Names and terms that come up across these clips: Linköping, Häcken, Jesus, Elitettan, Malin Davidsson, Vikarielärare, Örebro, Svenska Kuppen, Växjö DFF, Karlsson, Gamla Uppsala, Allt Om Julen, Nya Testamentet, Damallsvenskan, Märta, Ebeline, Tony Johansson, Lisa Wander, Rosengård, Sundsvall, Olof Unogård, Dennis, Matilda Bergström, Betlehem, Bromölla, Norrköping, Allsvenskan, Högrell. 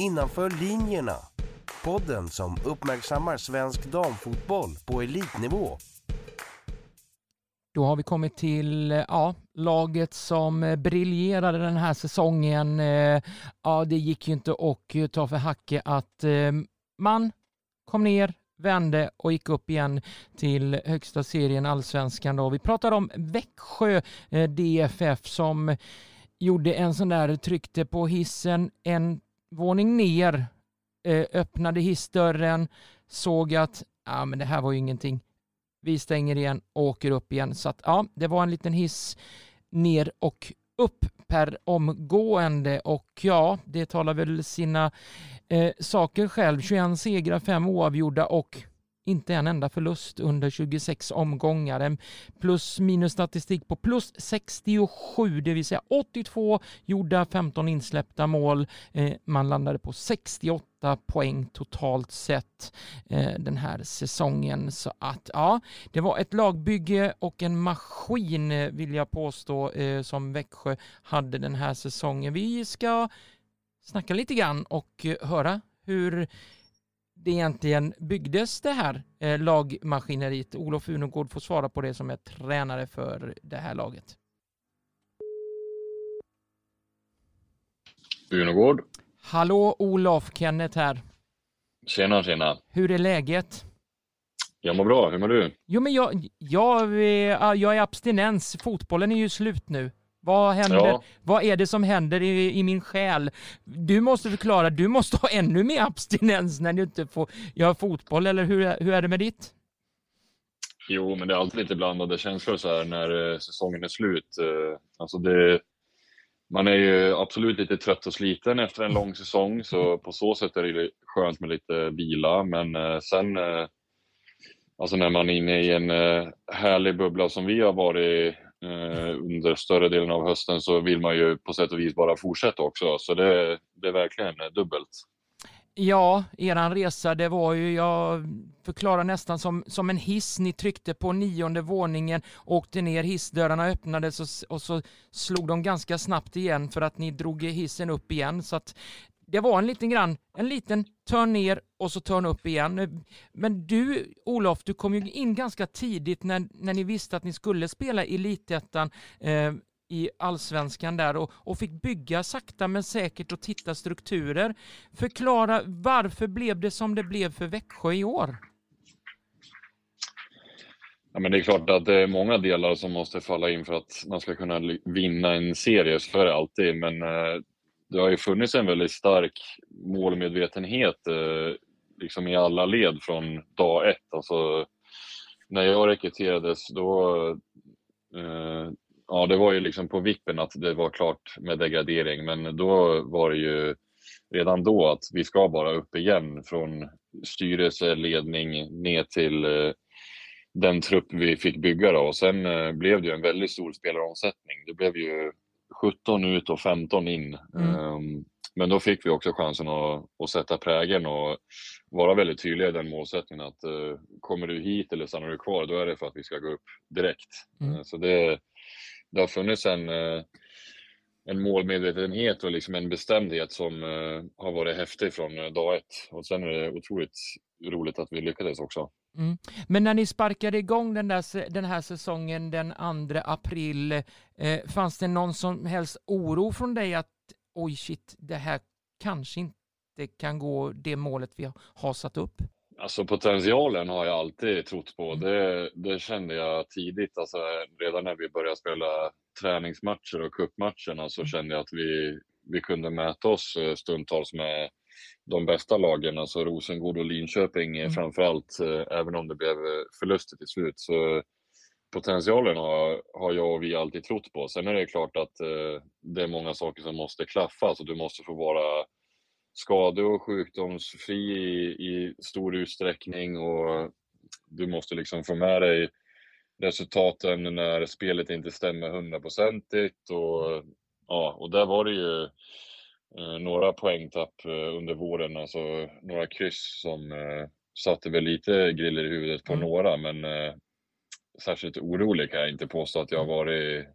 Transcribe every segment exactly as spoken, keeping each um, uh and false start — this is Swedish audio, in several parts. Innanför linjerna. Podden som uppmärksammar svensk damfotboll på elitnivå. Då har vi kommit till ja, laget som briljerade den här säsongen. Ja, det gick ju inte att ta för hacke att man kom ner, vände och gick upp igen till högsta serien Allsvenskan. Då. Vi pratar om Växjö D F F som gjorde en sån där, tryckte på hissen en våning ner, öppnade hissdörren, såg att ja, men det här var ju ingenting. Vi stänger igen och åker upp igen. Så att, ja, det var en liten hiss ner och upp per omgående. Och ja, det talar väl sina eh, saker själv. tjugoett segrar, fem oavgjorda och inte en enda förlust under tjugosex omgångar. En plus minus statistik på plus sextiosju, det vill säga åttiotvå gjorda, femton insläppta mål. Eh, man landade på sextioåtta poäng totalt sett eh, den här säsongen. Så att ja, det var ett lagbygge och en maskin vill jag påstå eh, som Växjö hade den här säsongen. Vi ska snacka lite grann och eh, höra hur det egentligen byggdes det här eh, lagmaskineriet. Olof Unogård får svara på det som är tränare för det här laget. Unogård. Hallå Olof, Kenneth här. Tjena, tjena. Hur är läget? Jag mår bra, hur mår du? Jo, men jag, jag, jag är abstinens, fotbollen är ju slut nu. Vad händer? Ja. Vad är det som händer i, i min själ? Du måste förklara, du måste ha ännu mer abstinens när du inte får göra fotboll, eller hur, hur är det med ditt? Jo, men det är alltid lite blandade känslor så här när säsongen är slut. Alltså det, man är ju absolut lite trött och sliten efter en lång säsong, så på så sätt är det skönt med lite vila, men sen alltså när man är inne i en härlig bubbla som vi har varit under större delen av hösten, så vill man ju på sätt och vis bara fortsätta också. Så det, det är verkligen dubbelt. Ja, eran resa, det var ju, jag förklarar nästan som, som en hiss. Ni tryckte på nionde våningen, åkte ner, hissdörrarna öppnades och, och så slog de ganska snabbt igen för att ni drog hissen upp igen. Så att det var en liten grann, en liten törn ner och så törn upp igen. Men du, Olof, du kom ju in ganska tidigt när, när ni visste att ni skulle spela Elitettan eh, i Allsvenskan där och, och fick bygga sakta men säkert och titta strukturer. Förklara, varför blev det som det blev för Växjö i år? Ja, men det är klart att det är många delar som måste falla in för att man ska kunna vinna en serie för alltid, men eh, det har ju funnits en väldigt stark målmedvetenhet eh, liksom i alla led från dag ett. Alltså, när jag rekryterades då, eh, ja, det var ju liksom på vippen att det var klart med degradering. Men då var det ju redan då att vi ska bara upp igen från styrelse, ledning ner till eh, den trupp vi fick bygga. Då. Och sen eh, blev det ju en väldigt stor spelaromsättning. Det blev ju sjutton ut och femton in. Mm. Um, men då fick vi också chansen att, att sätta prägen och vara väldigt tydliga i den målsättningen att uh, kommer du hit eller stannar du kvar, då är det för att vi ska gå upp direkt. Mm. Uh, så det, det har funnits en, uh, en målmedvetenhet och liksom en bestämdhet som uh, har varit häftig från uh, dag ett. Och sen är det otroligt roligt att vi lyckades också. Mm. Men när ni sparkade igång den, där, den här säsongen den andra april, eh, fanns det någon som helst oro från dig att oj shit, det här kanske inte kan gå det målet vi har satt upp? Alltså potentialen har jag alltid trott på. Mm. Det, det kände jag tidigt. Alltså, redan när vi började spela träningsmatcher och cupmatcherna så mm. kände jag att vi, vi kunde mäta oss stundtals med de bästa lagen, alltså Rosengård och Linköping mm. framförallt, även om det blev förluster till slut. Så potentialen har, har jag och vi alltid trott på. Sen är det klart att eh, det är många saker som måste klaffa, så du måste få vara skade- och sjukdomsfri i, i stor utsträckning och du måste liksom få med dig resultaten när spelet inte stämmer hundraprocentigt och ja, och där var det ju några poängtapp under våren, alltså några kryss som eh, satte väl lite griller i huvudet på mm. några, men eh, särskilt orolig kan jag inte påstå att jag har varit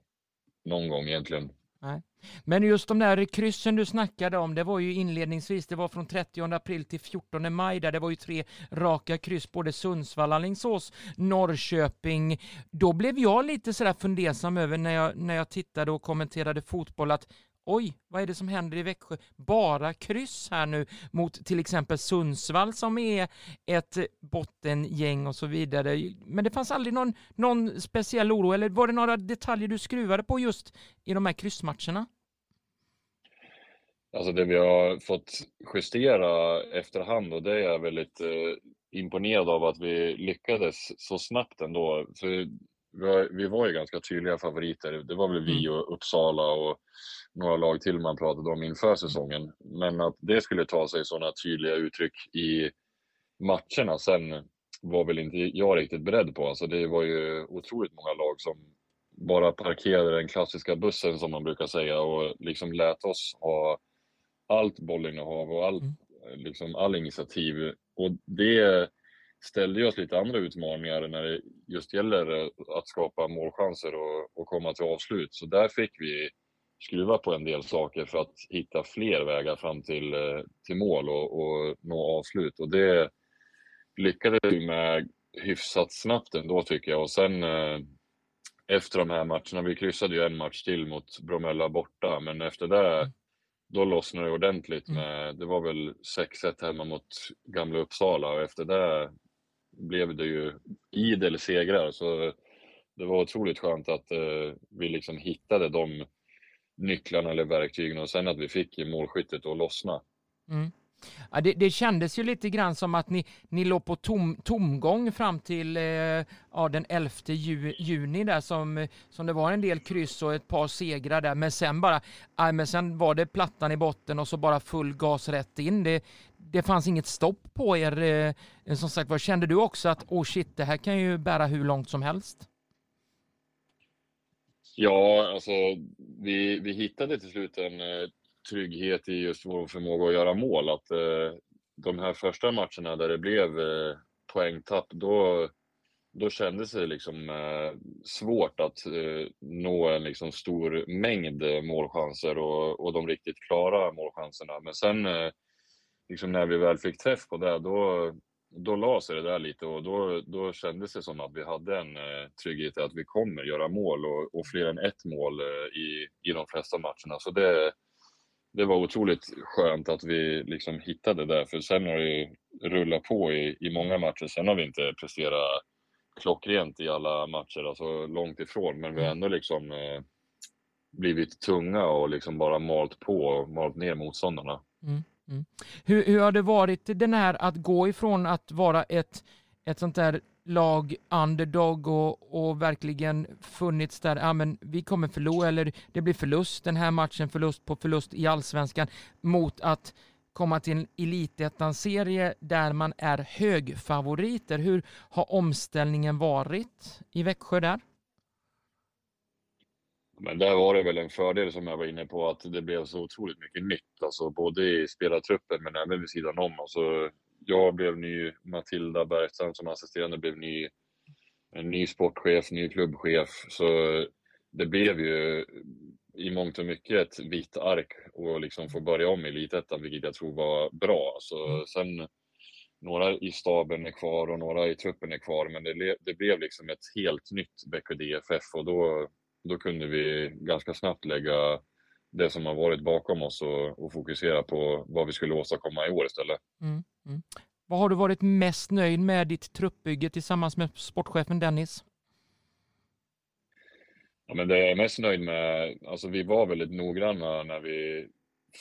någon gång egentligen. Nej. Men just de där kryssen du snackade om, det var ju inledningsvis, det var från trettionde april till fjortonde maj där det var ju tre raka kryss, både Sundsvall, Allingsås, Norrköping. Då blev jag lite sådär fundersam över när jag, när jag tittade och kommenterade fotboll att oj, vad är det som händer i Växjö? Bara kryss här nu mot till exempel Sundsvall som är ett bottengäng och så vidare. Men det fanns aldrig någon, någon speciell oro, eller var det några detaljer du skruvade på just i de här kryssmatcherna? Alltså det vi har fått justera efterhand, och det är jag väldigt eh, imponerad av att vi lyckades så snabbt ändå. För vi var, vi var ju ganska tydliga favoriter. Det var väl vi och Uppsala och några lag till man pratade om inför säsongen. Men att det skulle ta sig sådana tydliga uttryck i matcherna sen var väl inte jag riktigt beredd på. Alltså det var ju otroligt många lag som bara parkerade den klassiska bussen som man brukar säga och liksom lät oss ha allt bollinnehav och all, liksom all initiativ. Och det ställde ju oss lite andra utmaningar när det just gäller att skapa målchanser och, och komma till avslut. Så där fick vi skruva på en del saker för att hitta fler vägar fram till, till mål och, och nå avslut. Och det lyckades vi med hyfsat snabbt ändå tycker jag. Och sen efter de här matcherna, vi kryssade ju en match till mot Bromölla borta. Men efter det, då lossnade det ordentligt. Med, det var väl sex ett hemma mot Gamla Uppsala och efter det blev det ju idel segrar. Så det var otroligt skönt att eh, vi liksom hittade de nycklarna eller verktygen och sen att vi fick målskyttet att lossna. Mm. Ja, det, det kändes ju lite grann som att ni, ni låg på tom, tomgång fram till eh, ja, den elfte juni där som, som det var en del kryss och ett par segrar där. Men sen bara, ja, men sen var det plattan i botten och så bara full gas rätt in. Det, det fanns inget stopp på er. Eh, som sagt, vad kände du också att oh shit, det här kan ju bära hur långt som helst? Ja, alltså vi, vi hittade till slut en eh, trygghet i just vår förmåga att göra mål. Att eh, de här första matcherna där det blev eh, poängtapp, då, då kändes det liksom eh, svårt att eh, nå en liksom stor mängd målchanser och, och de riktigt klara målchanserna. Men sen eh, liksom när vi väl fick träff på det, då, då la sig det där lite och då, då kändes det som att vi hade en eh, trygghet i att vi kommer göra mål och, och fler än ett mål eh, i, i de flesta matcherna. Så det Det var otroligt skönt att vi liksom hittade det där, för sen har vi rullat på i, i många matcher. Sen har vi inte presterat klockrent i alla matcher, alltså långt ifrån. Men vi har ändå liksom eh, blivit tunga och liksom bara malt på och malt ner motståndarna. Mm, mm. Hur, hur har det varit den här att gå ifrån att vara ett, ett sånt där lag underdog och, och verkligen funnits där, ja men vi kommer förlora eller det blir förlust den här matchen, förlust på förlust i Allsvenskan, mot att komma till en Elitettan-serie där man är högfavoriter. Hur har omställningen varit i Växjö där? Men där var det väl en fördel som jag var inne på att det blev så otroligt mycket nytt, alltså både i spelartruppen men även vid sidan om. Alltså jag blev ny, Matilda Bergström som assisterande blev ny, en ny sportchef, ny klubbchef. Så det blev ju i mångt och mycket ett vitt ark och liksom få börja om i Elitettan, vilket jag tror var bra. Så sen några i staben är kvar och några i truppen är kvar, men det, det blev liksom ett helt nytt Växjö D F F och då, då kunde vi ganska snabbt lägga det som har varit bakom oss och, och fokusera på vad vi skulle åstadkomma i år istället. Mm, mm. Vad har du varit mest nöjd med ditt truppbygge tillsammans med sportchefen Dennis? Ja, men det jag är mest nöjd med, alltså vi var väldigt noggranna när vi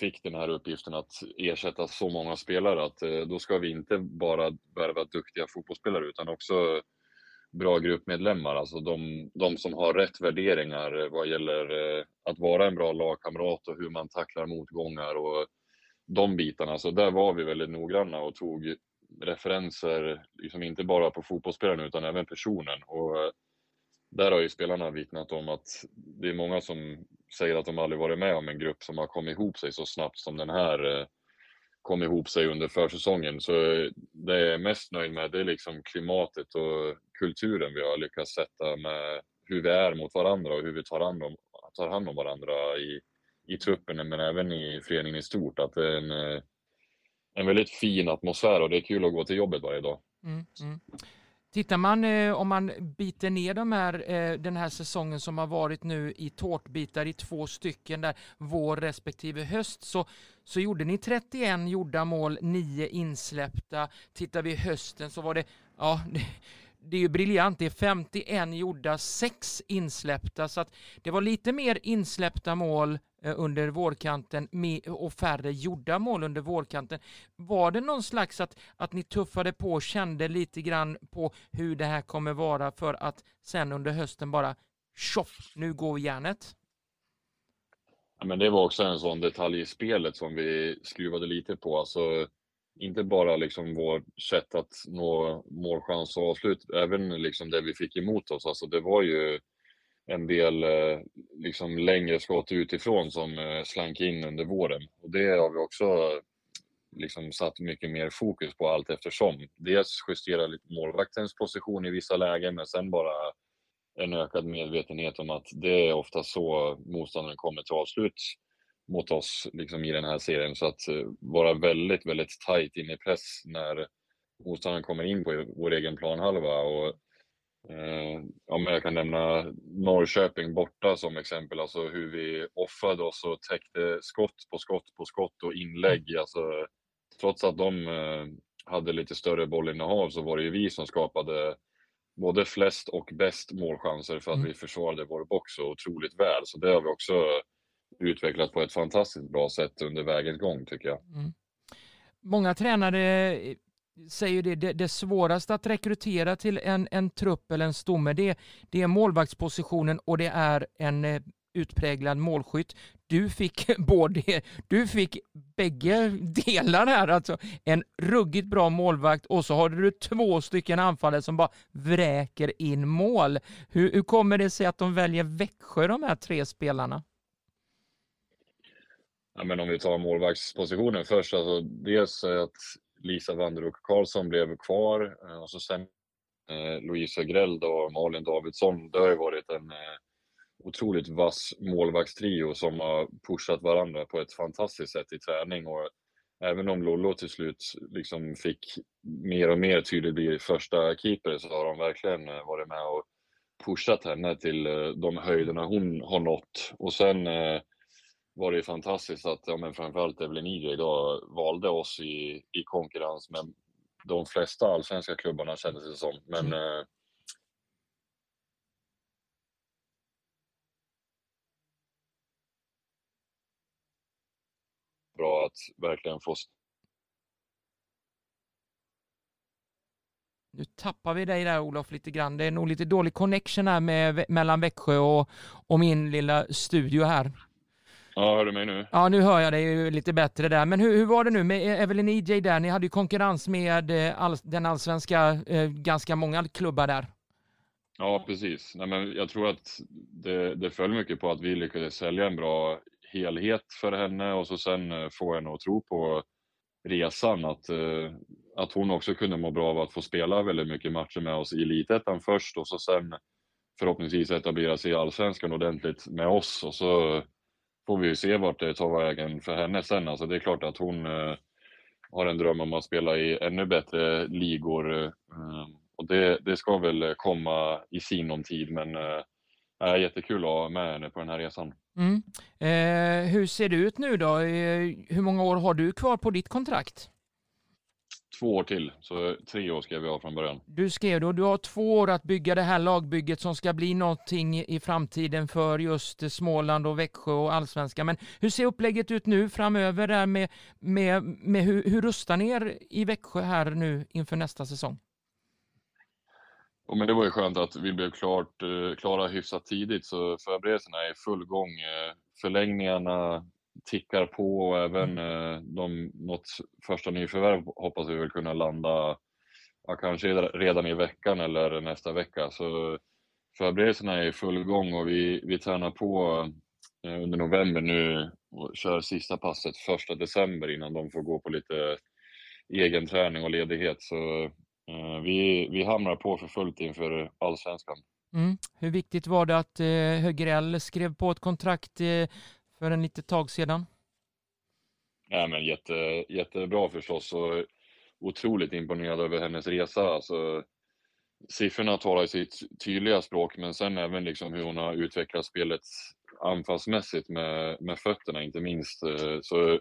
fick den här uppgiften att ersätta så många spelare, att eh, då ska vi inte bara värva duktiga fotbollsspelare utan också bra gruppmedlemmar, alltså de, de som har rätt värderingar vad gäller eh, att vara en bra lagkamrat och hur man tacklar motgångar och de bitarna. Så där var vi väldigt noggranna och tog referenser liksom inte bara på fotbollsspelaren utan även personen. Och eh, där har ju spelarna vittnat om att det är många som säger att de aldrig varit med om en grupp som har kommit ihop sig så snabbt som den här eh, kom ihop sig under försäsongen. Så det jag är mest nöjd med det är liksom klimatet och kulturen vi har lyckats sätta med hur vi är mot varandra och hur vi tar hand om, tar hand om varandra i, i truppen men även i föreningen i stort, att det är en, en väldigt fin atmosfär och det är kul att gå till jobbet varje dag. Mm, mm. Tittar man, om man biter ner de här, den här säsongen som har varit nu i tårtbitar i två stycken där vår respektive höst, så, så gjorde ni trettioen gjorda mål, nio insläppta. Tittar vi hösten så var det, ja det, det är ju briljant, det är femtioen gjorda, sex insläppta, så att det var lite mer insläppta mål under vårkanten och färre gjorda mål under vårkanten. Var det någon slags att, att ni tuffade på och kände lite grann på hur det här kommer vara för att sen under hösten bara tjoff, nu går järnet? Ja, men det var också en sån detalj i spelet som vi skruvade lite på. Alltså, inte bara liksom vårt sätt att nå målchans och avslut, även liksom det vi fick emot oss. Alltså, det var ju en del liksom längre skott utifrån som slank in under våren. Och det har vi också liksom satt mycket mer fokus på allt eftersom. Dels justera lite målvaktens position i vissa lägen, men sen bara en ökad medvetenhet om att det är ofta så motståndaren kommer till avslut mot oss liksom i den här serien. Så att vara väldigt, väldigt tajt in i press när motståndaren kommer in på vår egen planhalva. Och ja, men jag kan nämna Norrköping borta som exempel, alltså hur vi offade oss och täckte skott på skott på skott och inlägg. Alltså, trots att de hade lite större bollinnehav så var det ju vi som skapade både flest och bäst målchanser för att mm. vi försvarade vår box så otroligt väl. Så det har vi också utvecklat på ett fantastiskt bra sätt under vägens gång, tycker jag. Mm. Många tränare säger det, det, det svåraste att rekrytera till en, en trupp eller en stomme, det, det är målvaktspositionen och det är en eh, utpräglad målskytt. Du fick både, du fick bägge delar här, alltså en ruggigt bra målvakt och så har du två stycken anfallare som bara vräker in mål. Hur, hur kommer det sig att de väljer Växjö, de här tre spelarna? Ja, men om vi tar målvaktspositionen först, alltså dels att Lisa Wander och Karlsson blev kvar och så sen eh, Louise Agrell och Malin Davidsson. Det har ju varit en eh, otroligt vass målvaktstrio som har pushat varandra på ett fantastiskt sätt i träning. Och även om Lollo till slut liksom fick mer och mer tydligt bli första keeper, så har de verkligen eh, varit med och pushat henne till eh, de höjderna hon har nått. Och sen eh, var det fantastiskt att ja, men framförallt Ebeline idag valde oss i, i konkurrens med de flesta allsvenska klubbarna, kändes det som. Men mm. eh, bra att verkligen få. Nu tappar vi dig där, Olof, lite grann. Det är nog lite dålig connection här med, mellan Växjö och, och min lilla studio här. Ja, hör du mig nu? Ja, nu hör jag dig lite bättre där. Men hur, hur var det nu med Evelyn E J där? Ni hade ju konkurrens med all, den allsvenska, eh, ganska många klubbar där. Ja, precis. Nej, men jag tror att det, det föll mycket på att vi lyckades sälja en bra helhet för henne och så sen få henne att tro på resan. Att, eh, att hon också kunde må bra av att få spela väldigt mycket matcher med oss i Elitettan först och så sen förhoppningsvis etablera sig i allsvenskan ordentligt med oss och så får vi ju se vart det tar vägen för henne sen. Alltså det är klart att hon eh, har en dröm om att spela i ännu bättre ligor. Eh, och det, det ska väl komma i sinom tid. Men eh, det är jättekul att ha med henne på den här resan. Mm. Eh, hur ser det ut nu då? Eh, hur många år har du kvar på ditt kontrakt? Två år till, så tre år skrev jag från början. Du skrev då, du har två år att bygga det här lagbygget som ska bli någonting i framtiden för just Småland och Växjö och allsvenskan. Men hur ser upplägget ut nu framöver där med, med, med hur, hur rustar ni er i Växjö här nu inför nästa säsong? Ja, men det var ju skönt att vi blev klart, klara hyfsat tidigt, så förberedelserna är i full gång. Förlängningarna tickar på och även eh, de, något första nyförvärv hoppas vi väl kunna landa ja, kanske redan i veckan eller nästa vecka. Så förberedelserna är i full gång och vi, vi tränar på eh, under november nu och kör sista passet första december innan de får gå på lite egen träning och ledighet. Så eh, vi, vi hamnar på för fullt inför allsvenskan. Mm. Hur viktigt var det att eh, Högrell skrev på ett kontrakt eh, för en litet tag sedan? Ja, men jätte, jättebra förstås, och otroligt imponerad över hennes resa. Alltså, siffrorna talar sitt tydliga språk, men sen även liksom hur hon har utvecklat spelet anfallsmässigt med, med fötterna inte minst. Så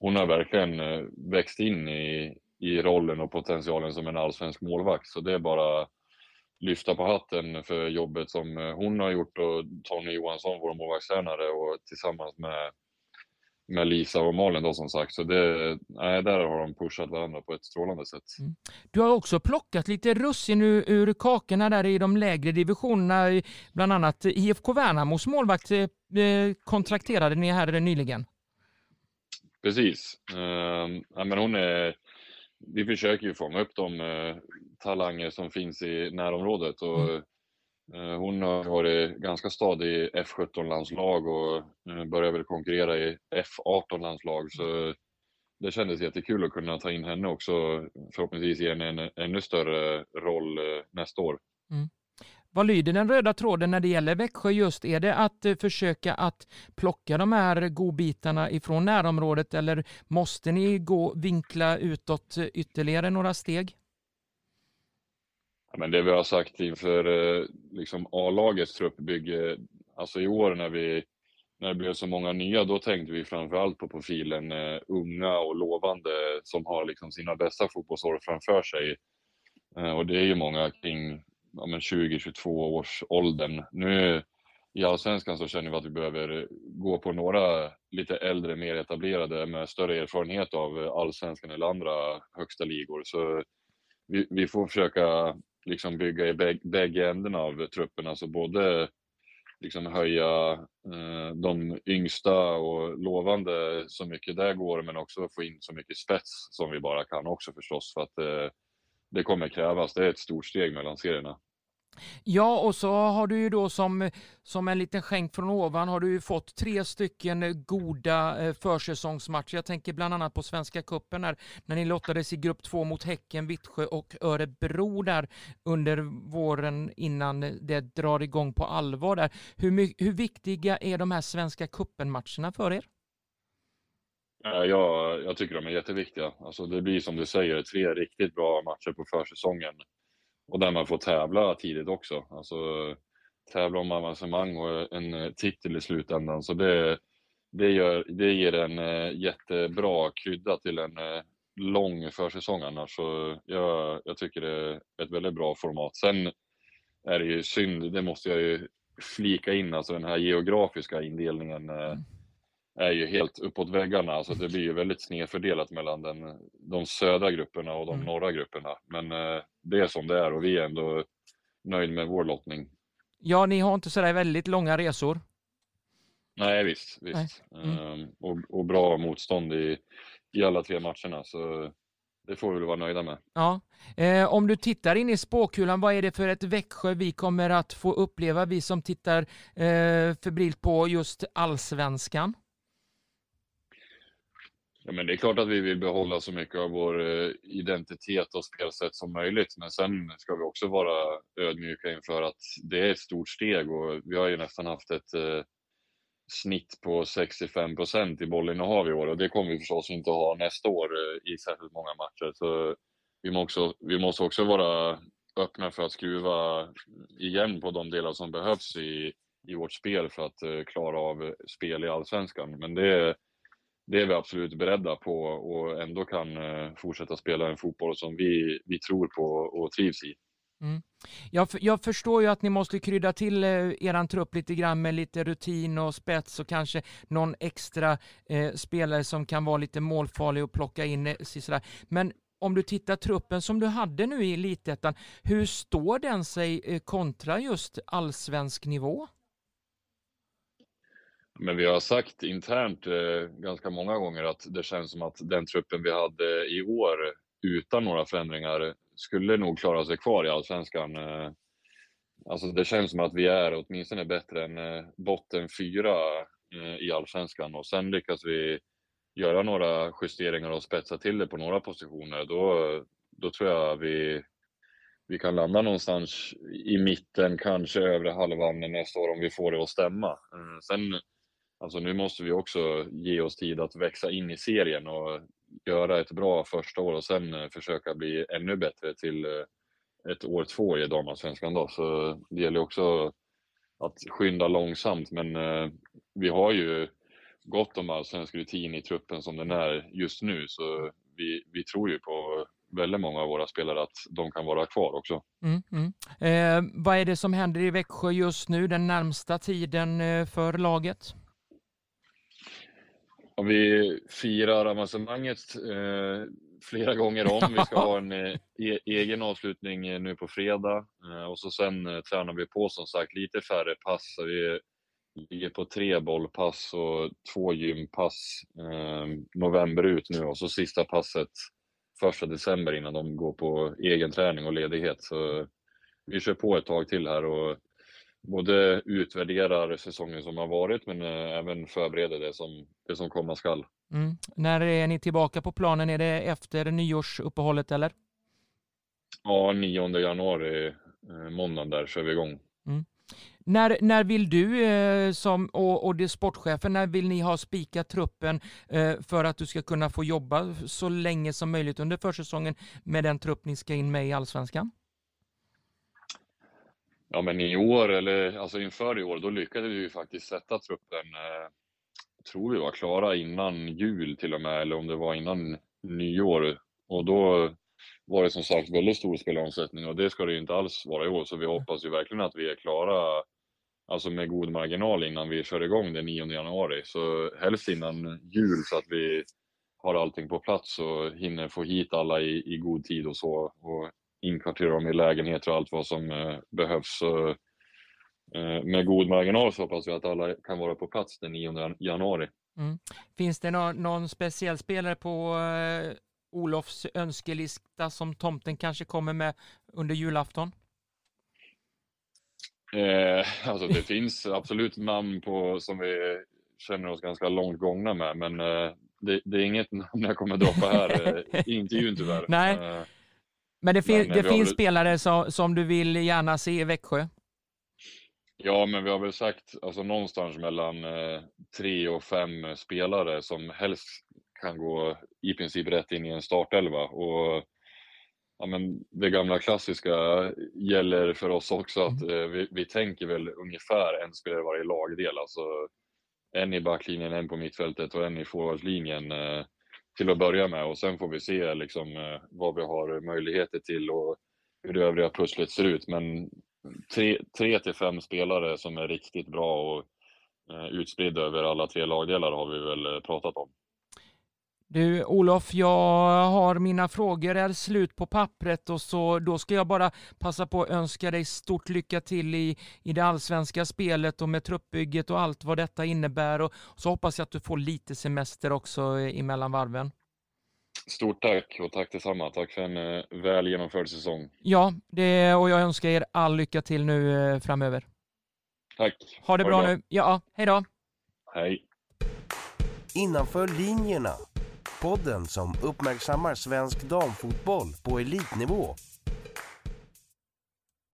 hon har verkligen växt in i, i rollen och potentialen som en allsvensk målvakt. Så det är bara lyfta på hatten för jobbet som hon har gjort, och Tony Johansson, vår målvaktstränare, och tillsammans med, med Lisa och Malin då, som sagt. Så det, nej, där har de pushat varandra på ett strålande sätt. Mm. Du har också plockat lite russin ur, ur kakorna där i de lägre divisionerna. Bland annat I F K Värnamos målvakt eh, kontrakterade ni här nyligen. Precis. Uh, ja, men hon är... Vi försöker ju fånga upp de eh, talanger som finns i närområdet, och eh, hon har varit ganska stadig i F sjutton-landslag och eh, börjar väl konkurrera i F arton-landslag, så det kändes jättekul att kunna ta in henne också, förhoppningsvis i en, en ännu större roll eh, nästa år. Mm. Vad lyder den röda tråden när det gäller Växjö just? Är det att försöka att plocka de här godbitarna ifrån närområdet, eller måste ni gå vinkla utåt ytterligare några steg? Ja, men det vi har sagt inför liksom A-lagets truppbygge, alltså i år när, vi, när det blev så många nya, då tänkte vi framförallt på profilen uh, unga och lovande som har liksom sina bästa fotbollsår framför sig. Uh, och det är ju många kring... Ja, men tjugo till tjugotvå års åldern. Nu i Allsvenskan så känner vi att vi behöver gå på några lite äldre, mer etablerade med större erfarenhet av Allsvenskan eller andra högsta ligor. Så vi, vi får försöka liksom bygga i bäg, bägge änderna av trupperna. Så både liksom höja eh, de yngsta och lovande så mycket där går, men också få in så mycket spets som vi bara kan också förstås, för att eh, det kommer krävas. Det är ett stort steg mellan serierna. Ja, och så har du ju då som, som en liten skänk från ovan har du ju fått tre stycken goda försäsongsmatcher. Jag tänker bland annat på Svenska Kuppen här, när ni lottades i grupp två mot Häcken, Vittsjö och Örebro där under våren innan det drar igång på allvar där. Hur, hur viktiga är de här Svenska Kuppen-matcherna för er? Jag, jag tycker de är jätteviktiga. Alltså det blir som du säger tre riktigt bra matcher på försäsongen, och där man får tävla tidigt också. Alltså tävla om avancemang och en titel i slutändan. Så det, det, gör, det ger en jättebra krydda till en lång försäsong annars. Så jag, jag tycker det är ett väldigt bra format. Sen är det ju synd, det måste jag ju flika in, alltså den här geografiska indelningen mm. är ju helt uppåt väggarna, så alltså det blir ju väldigt snedfördelat mellan den, de södra grupperna och de mm. norra grupperna. Men eh, det är som det är, och vi är ändå nöjda med vår lottning. Ja, ni har inte sådär väldigt långa resor. Nej, visst. visst. Nej. Mm. Ehm, och, och bra motstånd i, i alla tre matcherna, så det får vi väl vara nöjda med. Ja. Eh, om du tittar in i spåkulan, vad är det för ett Växjö vi kommer att få uppleva, vi som tittar eh, febrilt på just Allsvenskan? Ja, men det är klart att vi vill behålla så mycket av vår identitet och spelsätt som möjligt. Men sen ska vi också vara ödmjuka inför att det är ett stort steg. Och vi har ju nästan haft ett eh, snitt på sextiofem procent i bollinnehav i år. Och det kommer vi förstås inte att ha nästa år eh, i särskilt många matcher. Så vi måste, också, vi måste också vara öppna för att skruva igen på de delar som behövs i, i vårt spel för att eh, klara av spel i Allsvenskan. Men det är... Det är vi absolut beredda på, och ändå kan fortsätta spela en fotboll som vi, vi tror på och trivs i. Mm. Jag, jag förstår ju att ni måste krydda till eh, eran trupp lite grann med lite rutin och spets, och kanske någon extra eh, spelare som kan vara lite målfarlig och plocka in. Eh, sådär. Men om du tittar truppen som du hade nu i Elitettan, hur står den sig eh, kontra just allsvensk nivå? Men vi har sagt internt eh, ganska många gånger att det känns som att den truppen vi hade i år utan några förändringar skulle nog klara sig kvar i Allsvenskan. Eh, alltså det känns som att vi är åtminstone bättre än eh, botten fyra eh, i Allsvenskan, och sen lyckas vi göra några justeringar och spetsa till det på några positioner. Då, då tror jag vi... Vi kan landa någonstans i mitten, kanske övre halvan nästa år om vi får det att stämma. Sen alltså nu måste vi också ge oss tid att växa in i serien och göra ett bra första år och sen försöka bli ännu bättre till ett år två i Damallsvenskan då. Så det gäller också att skynda långsamt, men vi har ju gott om allsvensk rutin i truppen som den är just nu, så vi, vi tror ju på väldigt många av våra spelare att de kan vara kvar också. Mm, mm. Eh, vad är det som händer i Växjö just nu den närmsta tiden för laget? Ja, vi firar avancemanget eh, flera gånger om. Vi ska ha en e- egen avslutning nu på fredag eh, och så sen eh, tränar vi på som sagt lite färre pass. Vi ligger på tre bollpass och två gympass eh, november ut nu och så sista passet första december innan de går på egen träning och ledighet. Så vi kör på ett tag till här och både utvärderar säsongen som har varit men även förbereder det som, det som komma skall. Mm. När är ni tillbaka på planen? Är det efter nyårsuppehållet eller? Ja, nionde januari, måndagen där kör vi igång. Mm. När, när vill du eh, som, och, och det sportchefen, när vill ni ha spikat truppen eh, för att du ska kunna få jobba så länge som möjligt under försäsongen med den trupp ni ska in med i Allsvenskan? Ja, men i år, eller alltså inför i år, då lyckades vi ju faktiskt sätta truppen, eh, tror vi var klara innan jul till och med, eller om det var innan nyår. Och då var det som sagt väldigt stor spelomsättning och det ska det ju inte alls vara i år, så vi hoppas ju verkligen att vi är klara alltså med god marginal innan vi kör igång den nionde januari, så helst innan jul så att vi har allting på plats och hinner få hit alla i, i god tid och så och inkvartera dem i lägenheter och allt vad som eh, behövs. Så, eh, med god marginal så hoppas vi att alla kan vara på plats den nionde januari. Mm. Finns det någon, någon speciell spelare på eh... Olofs önskelista som tomten kanske kommer med under julafton? Eh, alltså det finns absolut namn på som vi känner oss ganska långt gångna med, men eh, det, det är inget namn jag kommer droppa här eh, i intervjun tyvärr. Nej. Eh, men det, fin- men det finns väl spelare som, som du vill gärna se i Växjö? Ja, men vi har väl sagt alltså, någonstans mellan eh, tre och fem spelare som helst kan gå i princip rätt in i en startelva och ja, men det gamla klassiska gäller för oss också att eh, vi, vi tänker väl ungefär en spelare varje lagdel, alltså en i backlinjen, en på mittfältet och en i forwardslinjen eh, till att börja med, och sen får vi se liksom, eh, vad vi har möjligheter till och hur det övriga pusslet ser ut, men tre, tre till fem spelare som är riktigt bra och eh, utspridda över alla tre lagdelar har vi väl pratat om. Du Olof, jag har mina frågor är slut på pappret och så då ska jag bara passa på att önska dig stort lycka till i, i det allsvenska spelet och med truppbygget och allt vad detta innebär, och så hoppas jag att du får lite semester också emellan varven. Stort tack och tack detsamma. Tack för en väl genomförd säsong. Ja, det, och jag önskar er all lycka till nu framöver. Tack. Ha det, ha det bra, bra nu. Ja, hej då. Hej. Innanför linjerna. Podden som uppmärksammar svensk damfotboll på elitnivå.